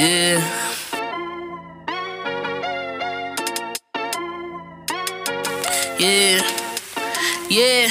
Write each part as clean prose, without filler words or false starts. Yeah. Yeah, yeah,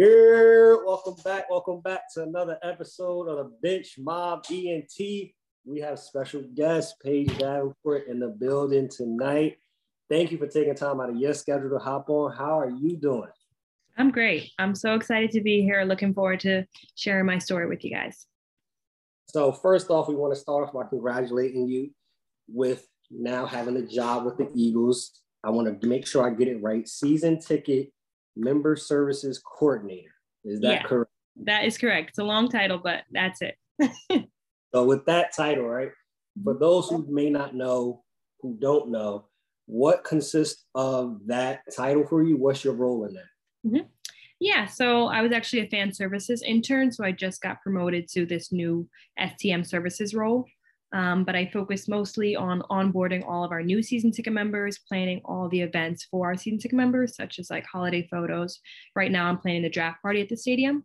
Yeah, welcome back to another episode of the Bench Mob ENT. We have special guest Paige Davenport in the building tonight. Thank you for taking time out of your schedule to hop on. How are you doing? I'm great. I'm so excited to be here. Looking forward to sharing my story with you guys. So first off, we want to start off by congratulating you with now having a job with the Eagles. I want to make sure I get it right. Season ticket member services coordinator. Is that correct? That is correct. It's a long title, but that's it. So with that title, right? For those who may not know, who don't know, what consists of that title for you? What's your role in that? Mm-hmm. Yeah, so I was actually a fan services intern. So I just got promoted to this new STM services role. But I focus mostly on onboarding all of our new season ticket members, planning all the events for our season ticket members, such as like holiday photos. Right now, I'm planning the draft party at the stadium,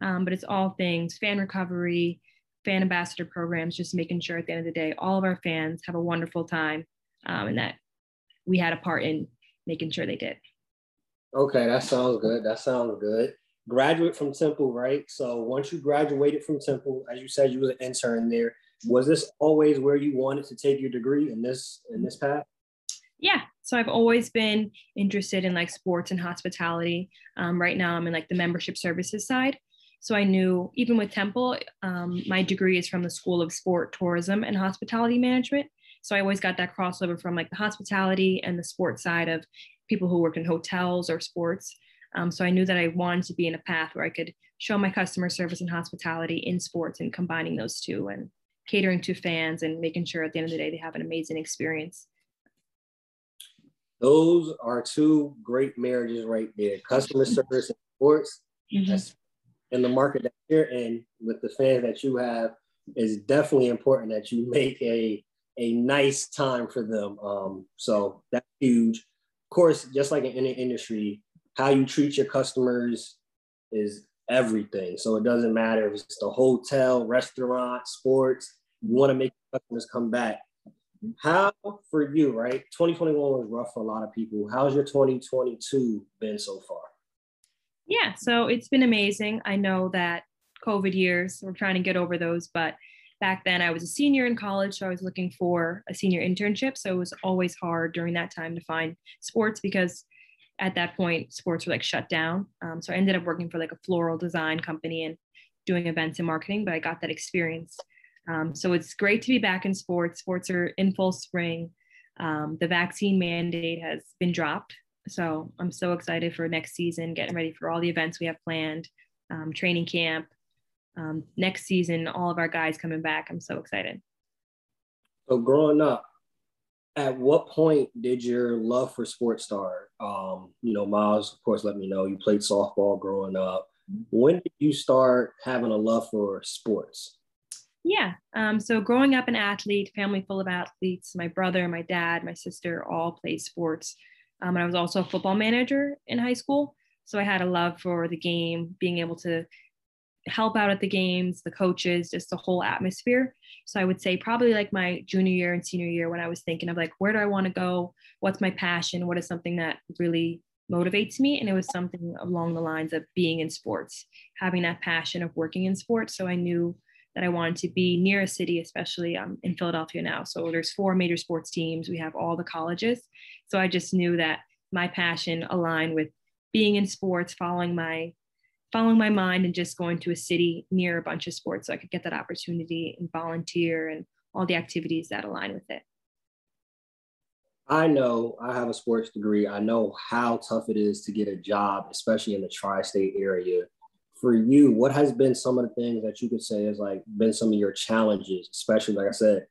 but it's all things fan recovery, fan ambassador programs, just making sure at the end of the day, all of our fans have a wonderful time and that we had a part in making sure they did. Okay, that sounds good. That sounds good. Graduate from Temple, right? So once you graduated from Temple, as you said, you was an intern there. Was this always where you wanted to take your degree in this path? Yeah. So I've always been interested in like sports and hospitality. Right now I'm in like the membership services side. So I knew even with Temple, my degree is from the School of Sport, Tourism and Hospitality Management. So I always got that crossover from like the hospitality and the sports side of people who work in hotels or sports. So I knew that I wanted to be in a path where I could show my customer service and hospitality in sports and combining those two and catering to fans and making sure at the end of the day, they have an amazing experience. Those are two great marriages right there. Customer service and sports, that's in the market that you're in with the fans that you have, is definitely important that you make a nice time for them. So that's huge. Of course, just like in any industry, how you treat your customers is everything. So it doesn't matter if it's the hotel, restaurant, sports, you want to make customers come back. How for you, right? 2021 was rough for a lot of people. How's your 2022 been so far? Yeah, so it's been amazing. I know that COVID years, we're trying to get over those, but back then I was a senior in college, so I was looking for a senior internship. So it was always hard during that time to find sports because at that point, sports were like shut down. So I ended up working for like a floral design company and doing events and marketing, but I got that experience. So it's great to be back in sports. Sports are in full swing. The vaccine mandate has been dropped. So I'm so excited for next season, getting ready for all the events we have planned, training camp, next season, all of our guys coming back. I'm so excited. So growing up, at what point did your love for sports start? Miles, of course, let me know you played softball growing up. When did you start having a love for sports? Yeah. So growing up an athlete, family full of athletes, my brother, my dad, my sister all played sports. And I was also a football manager in high school. So I had a love for the game, being able to help out at the games, the coaches, just the whole atmosphere. So I would say probably like my junior year and senior year when I was thinking of like, where do I want to go? What's my passion? What is something that really motivates me? And it was something along the lines of being in sports, having that passion of working in sports. So I knew that I wanted to be near a city, especially in Philadelphia now. So there's 4 major sports teams. We have all the colleges. So I just knew that my passion aligned with being in sports, following my following my mind and just going to a city near a bunch of sports so I could get that opportunity and volunteer and all the activities that align with it. I know I have a sports degree. I know how tough it is to get a job, especially in the tri-state area. For you, what has been some of the things that you could say has like been some of your challenges, especially, like I said,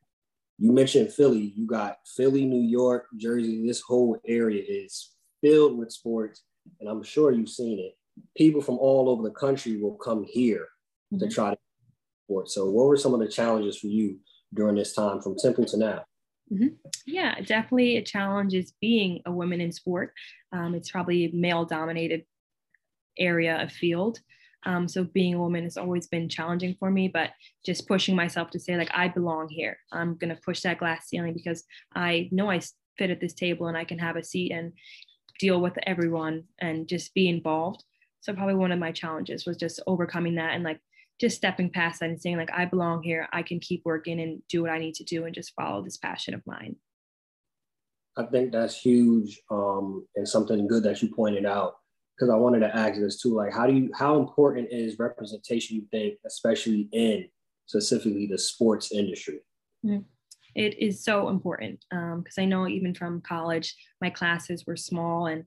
you mentioned Philly, you got Philly, New York, Jersey, this whole area is filled with sports. And I'm sure you've seen it. People from all over the country will come here to try to support. So what were some of the challenges for you during this time from Temple to now? Yeah, definitely a challenge is being a woman in sport. It's probably a male-dominated area of field. So being a woman has always been challenging for me, but just pushing myself to say, like, I belong here. I'm going to push that glass ceiling because I know I fit at this table and I can have a seat and deal with everyone and just be involved. So probably one of my challenges was just overcoming that and like just stepping past that and saying, like, I belong here. I can keep working and do what I need to do and just follow this passion of mine. I think that's huge, and something good that you pointed out, because I wanted to ask this too, like, how important is representation, you think, especially in specifically the sports industry? It is so important, because I know even from college, my classes were small and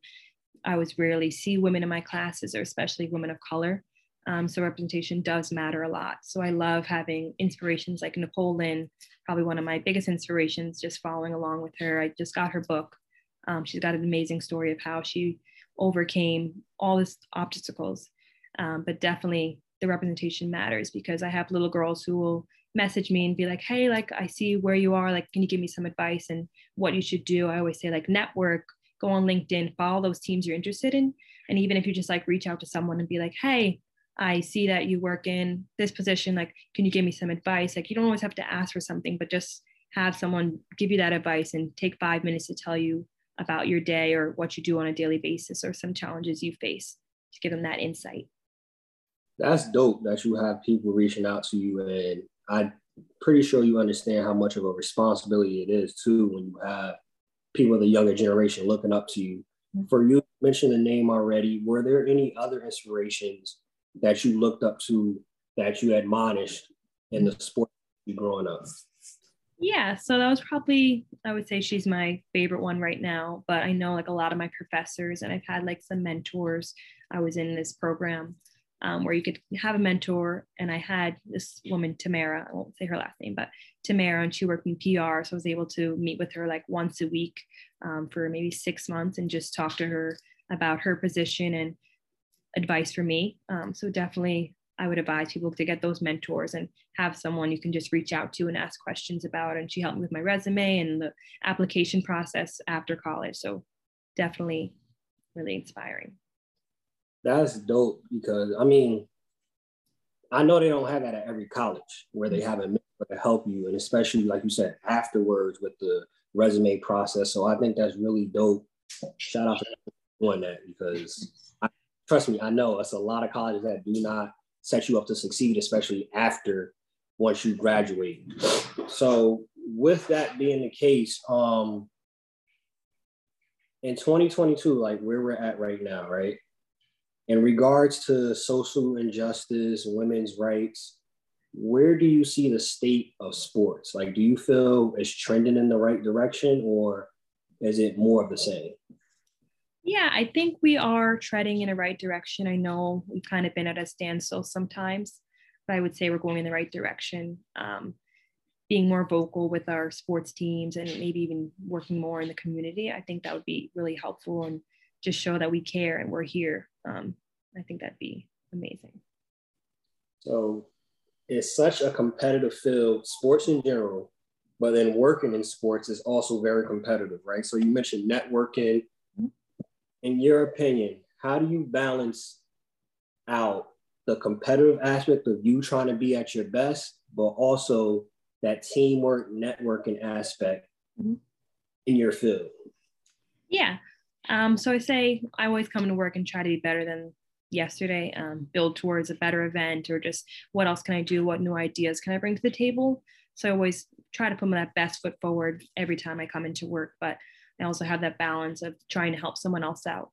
I was rarely see women in my classes, or especially women of color. So representation does matter a lot. So I love having inspirations like Nicole Lynn, probably one of my biggest inspirations, just following along with her. I just got her book. She's got an amazing story of how she overcame all these obstacles. But definitely the representation matters, because I have little girls who will message me and be like, hey, like, I see where you are. Like, can you give me some advice and what you should do? I always say, like, network, go on LinkedIn, follow those teams you're interested in. And even if you just like reach out to someone and be like, hey, I see that you work in this position. Like, can you give me some advice? Like, you don't always have to ask for something, but just have someone give you that advice and take 5 minutes to tell you about your day or what you do on a daily basis or some challenges you face, to give them that insight. That's dope that you have people reaching out to you. And I'm pretty sure you understand how much of a responsibility it is too, when you have people of the younger generation looking up to you. For you, mentioned the name already. Were there any other inspirations that you looked up to, that you admonished in the sport you growing up? Yeah, so that was probably, I would say she's my favorite one right now, but I know like a lot of my professors, and I've had like some mentors. I was in this program where you could have a mentor, and I had this woman, Tamara, I won't say her last name, but Tamara, and she worked in PR. So I was able to meet with her like once a week for maybe 6 months and just talk to her about her position and advice for me. So definitely I would advise people to get those mentors and have someone you can just reach out to and ask questions about. And she helped me with my resume and the application process after college. So definitely really inspiring. That's dope, because I mean, I know they don't have that at every college where they have a mentor to help you. And especially like you said, afterwards with the resume process. So I think that's really dope. Shout out to everyone doing that, because trust me, I know it's a lot of colleges that do not set you up to succeed, especially after once you graduate. So with that being the case, in 2022, like where we're at right now, right? In regards to social injustice, women's rights, where do you see the state of sports? Like, do you feel it's trending in the right direction, or is it more of the same? Yeah, I think we are treading in the right direction. I know we've kind of been at a standstill sometimes, but I would say we're going in the right direction. Being more vocal with our sports teams and maybe even working more in the community, I think that would be really helpful, and just show that we care and we're here. I think that'd be amazing. So it's such a competitive field, sports in general, but then working in sports is also very competitive, right? So you mentioned networking. In your opinion, how do you balance out the competitive aspect of you trying to be at your best, but also that teamwork, networking aspect in your field? Yeah. So I say I always come to work and try to be better than yesterday, build towards a better event, or just what else can I do? What new ideas can I bring to the table? So I always try to put my best foot forward every time I come into work. But I also have that balance of trying to help someone else out,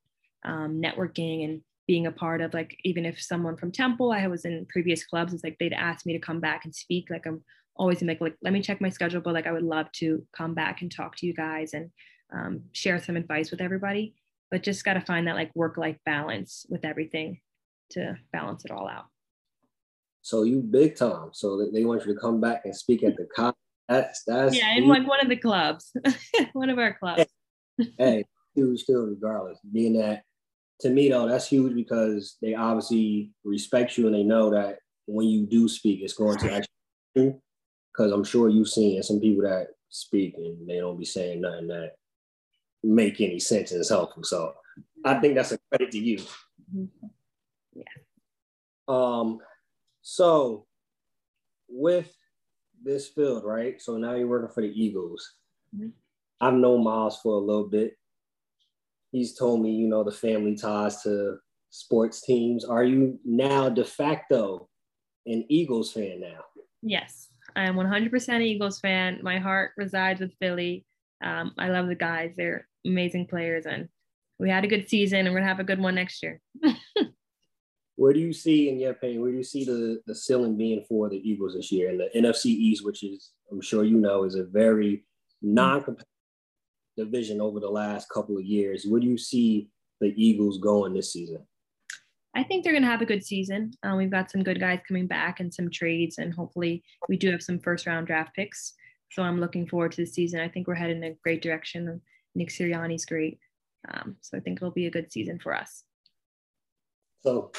networking and being a part of, like, even if someone from Temple, I was in previous clubs, it's like they'd ask me to come back and speak. Like, I'm always like, let me check my schedule, but like I would love to come back and talk to you guys and share some advice with everybody. But just got to find that like work-life balance with everything to balance it all out. So you big time. So they want you to come back and speak at the conference. That's yeah, in like one of the clubs, one of our clubs. Hey, huge still regardless. Being that, to me though, that's huge because they obviously respect you and they know that when you do speak, it's going to actually, because I'm sure you've seen some people that speak and they don't be saying nothing that make any sense and it's helpful. So I think that's a credit to you. Mm-hmm. Yeah. So with this field, right? So now you're working for the Eagles. Mm-hmm. I've known Miles for a little bit. He's told me, you know, the family ties to sports teams. Are you now de facto an Eagles fan now? Yes, I am 100% an Eagles fan. My heart resides with Philly. I love the guys. They're amazing players. And we had a good season and we're going to have a good one next year. Where do you see, in your opinion, where do you see the ceiling being for the Eagles this year in the NFC East, which is, I'm sure you know, is a very non-competitive division over the last couple of years? Where do you see the Eagles going this season? I think they're going to have a good season. We've got some good guys coming back and some trades, and hopefully we do have some first-round draft picks. So I'm looking forward to the season. I think we're headed in a great direction. Nick Sirianni's great. So I think it'll be a good season for us. So,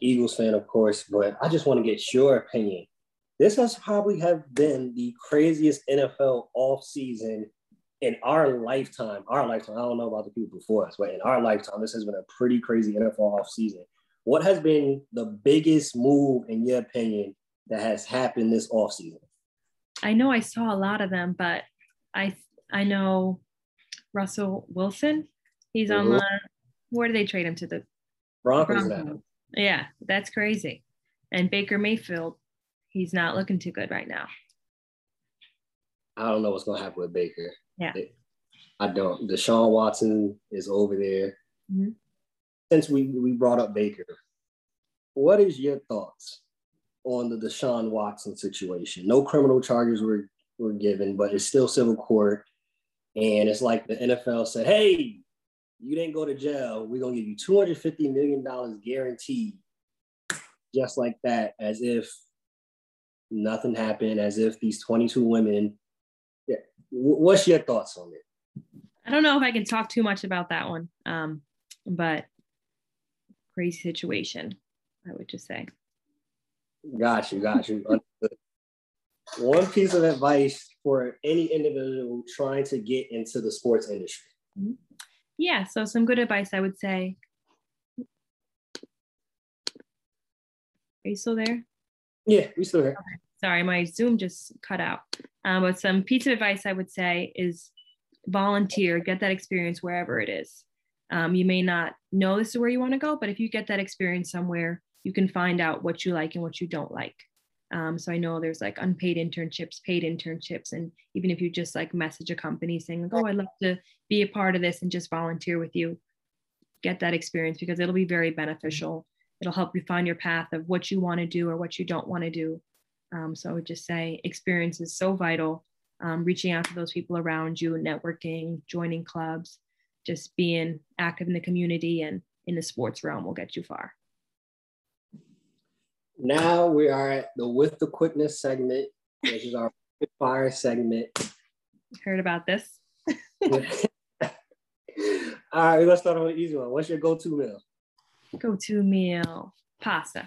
Eagles fan, of course, but I just want to get your opinion. This has probably have been the craziest NFL offseason in our lifetime. I don't know about the people before us, but in our lifetime, this has been a pretty crazy NFL offseason. What has been the biggest move, in your opinion, that has happened this offseason? I know I saw a lot of them, but I know Russell Wilson. He's mm-hmm. on loan. Where do they trade him to? The Broncos now. Yeah, that's crazy. And Baker Mayfield, he's not looking too good right now. I don't know what's going to happen with Baker. Yeah. I don't. Deshaun Watson is over there. Mm-hmm. Since we brought up Baker, what is your thoughts on the Deshaun Watson situation? No criminal charges were given, but it's still civil court. And it's like the NFL said, hey, you didn't go to jail. We're going to give you $250 million guaranteed, just like that, as if nothing happened, as if these 22 women. Yeah. What's your thoughts on it? I don't know if I can talk too much about that one, but crazy situation, I would just say. Got you. One piece of advice for any individual trying to get into the sports industry. Mm-hmm. Yeah, so some good advice, I would say. Are you still there? Yeah, we're still here. Okay. Sorry, my Zoom just cut out. But some piece of advice I would say is volunteer, get that experience wherever it is. You may not know this is where you want to go, but if you get that experience somewhere, you can find out what you like and what you don't like. So I know there's like unpaid internships, paid internships. And even if you just like message a company saying, like, oh, I'd love to be a part of this and just volunteer with you, get that experience because it'll be very beneficial. It'll help you find your path of what you want to do or what you don't want to do. So I would just say experience is so vital. Reaching out to those people around you, networking, joining clubs, just being active in the community and in the sports realm will get you far. Now we are at the With the Quickness segment, which is our fire segment. Heard about this? All right, we're gonna start on the easy one. What's your go-to meal? Go-to meal, pasta.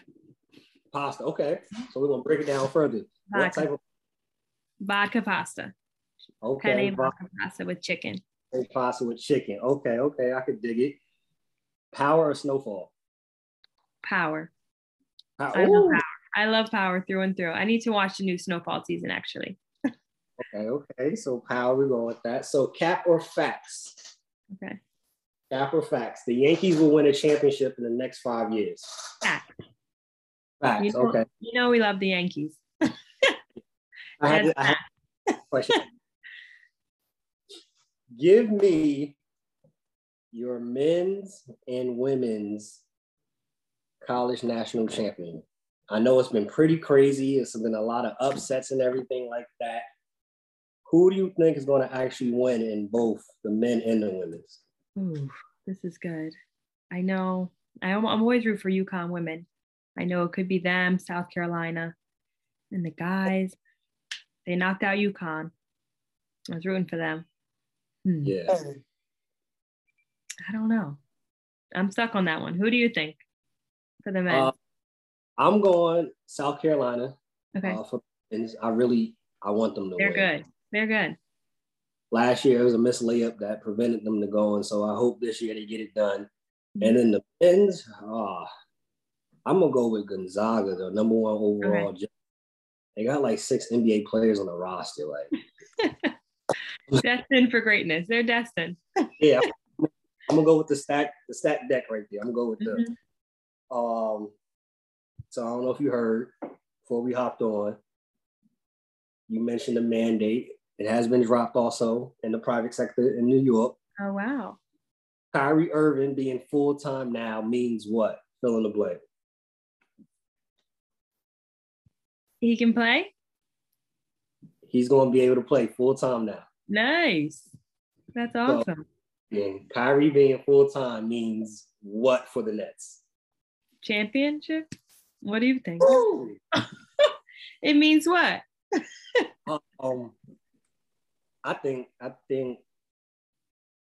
Pasta, okay. So we're gonna break it down further. Vodka. What type of vodka pasta? Okay. Penne vodka pasta with chicken. Pasta with chicken. Okay. I could dig it. Power or snowfall? Power. I love power through and through. I need to watch the new snowfall season, actually. Okay. So power, we're going with that. So cap or facts? Okay. Cap or facts? The Yankees will win a championship in the next 5 years. Facts. Okay. You know we love the Yankees. I had a question. Give me your men's and women's college national champion. I know it's been pretty crazy. It's been a lot of upsets and everything like that. Who do you think is going to actually win in both the men and the women's? Ooh, this is good. I know. I'm always root for UConn women. I know it could be them, South Carolina, and the guys. They knocked out UConn. I was rooting for them. Yeah. I don't know. I'm stuck on that one. Who do you think for the men? I'm going South Carolina. Okay. I want them to win. They're good. Last year, it was a missed layup that prevented them to go, and so I hope this year they get it done. Mm-hmm. And then the men's, I'm going to go with Gonzaga, the number one overall. Okay. They got like 6 NBA players on the roster. Like, destined for greatness. They're destined. Yeah. I'm going to go with the stat deck right there. I'm going to go with the so I don't know if you heard before we hopped on, you mentioned the mandate. It has been dropped also in the private sector in New York. Oh, wow. Kyrie Irving being full-time now means what? Fill in the blank. He can play? He's going to be able to play full-time now. Nice. That's awesome. So, yeah, Kyrie being full-time means what for the Nets? Championship? What do you think? It means what? I think I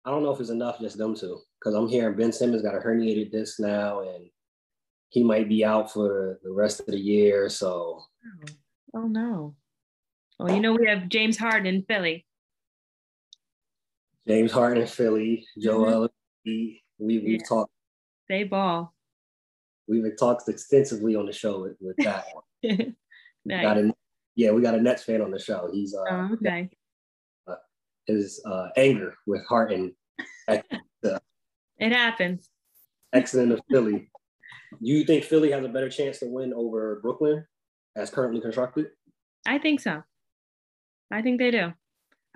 don't know if it's enough just them two, because I'm hearing Ben Simmons got a herniated disc now, and he might be out for the rest of the year. So, oh no! Well, you know we have James Harden in Philly. Joel Embiid. We've talked. They ball. We've talked extensively on the show with that one. Nice. We got a Nets fan on the show. He's okay. His anger with Harden. It happens. Excellent of Philly. Do you think Philly has a better chance to win over Brooklyn as currently constructed? I think so. I think they do.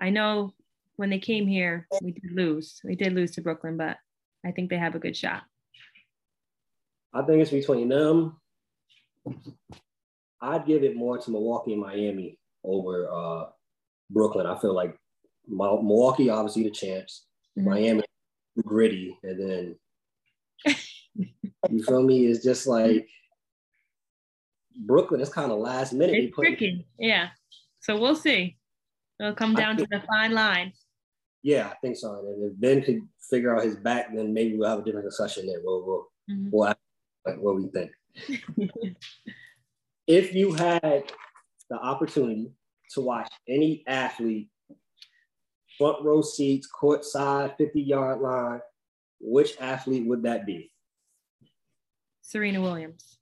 I know when they came here, we did lose to Brooklyn, but I think they have a good shot. I think it's between them. I'd give it more to Milwaukee and Miami over Brooklyn. I feel like Milwaukee, obviously, the champs. Mm-hmm. Miami, gritty. And then, you feel me? It's just like Brooklyn is kind of last minute. It's tricky. Yeah. So we'll see. It'll come down to the fine line. Yeah, I think so. And if Ben could figure out his back, then maybe we'll have a different discussion there. We'll ask what we think. If you had the opportunity to watch any athlete, front row seats, court side, 50-yard line, which athlete would that be? Serena Williams.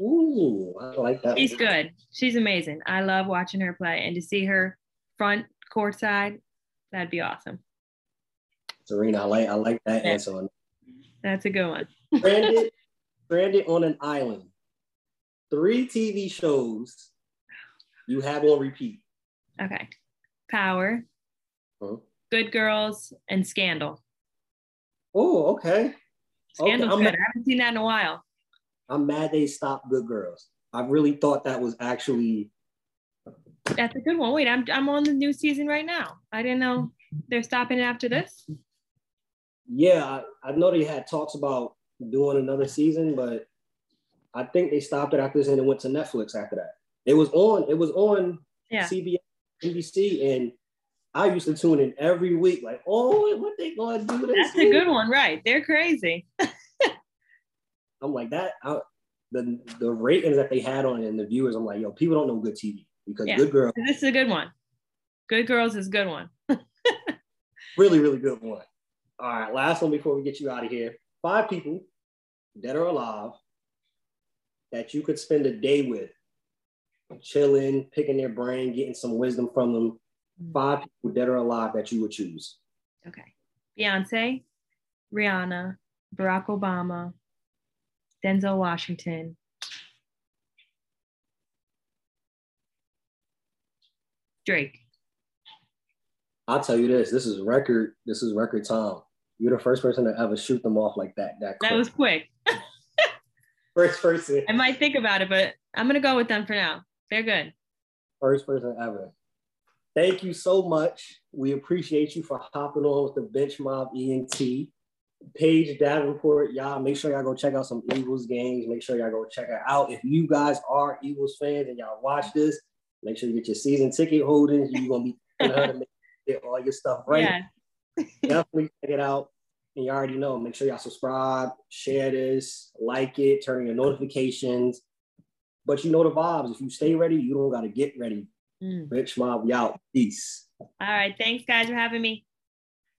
Ooh, I like that. She's good. She's amazing. I love watching her play. And to see her front court side, that'd be awesome. Serena, I like that answer. That's a good one. Stranded on an island. 3 TV shows you have on repeat. Okay. Power, Good Girls, and Scandal. Oh, okay. Scandal's good. I haven't seen that in a while. I'm mad they stopped Good Girls. I really thought that was actually... That's a good one. Wait, I'm on the new season right now. I didn't know they're stopping it after this. Yeah, I know they had talks about doing another season, but I think they stopped it after this and it went to Netflix after that. It was on CBS, NBC, and I used to tune in every week. Like, what they gonna do this? That's a good one, right? They're crazy. I'm like that. The ratings that they had on it and the viewers, I'm like, yo, people don't know good TV because Good Girls. This is a good one. Good Girls is a good one. Really, really good one. All right, last one before we get you out of here. 5 people, dead or alive, that you could spend a day with, chilling, picking their brain, getting some wisdom from them. 5 people, dead or alive, that you would choose. Okay. Beyonce, Rihanna, Barack Obama, Denzel Washington. Drake. I'll tell you this. This is record time. You're the first person to ever shoot them off like that. That was quick. First person. I might think about it, but I'm going to go with them for now. They're good. First person ever. Thank you so much. We appreciate you for hopping on with the Bench Mob ENT. Paige Davenport, y'all, make sure y'all go check out some Eagles games. Make sure y'all go check her out. If you guys are Eagles fans and y'all watch this, make sure you get your season ticket holdings. You're going to be to make get all your stuff right. Yeah. Definitely check it out. And you already know, make sure y'all subscribe, share this, like it, turn on your notifications. But you know the vibes. If you stay ready, you don't got to get ready. Bench Mob, y'all. Peace. All right. Thanks, guys, for having me.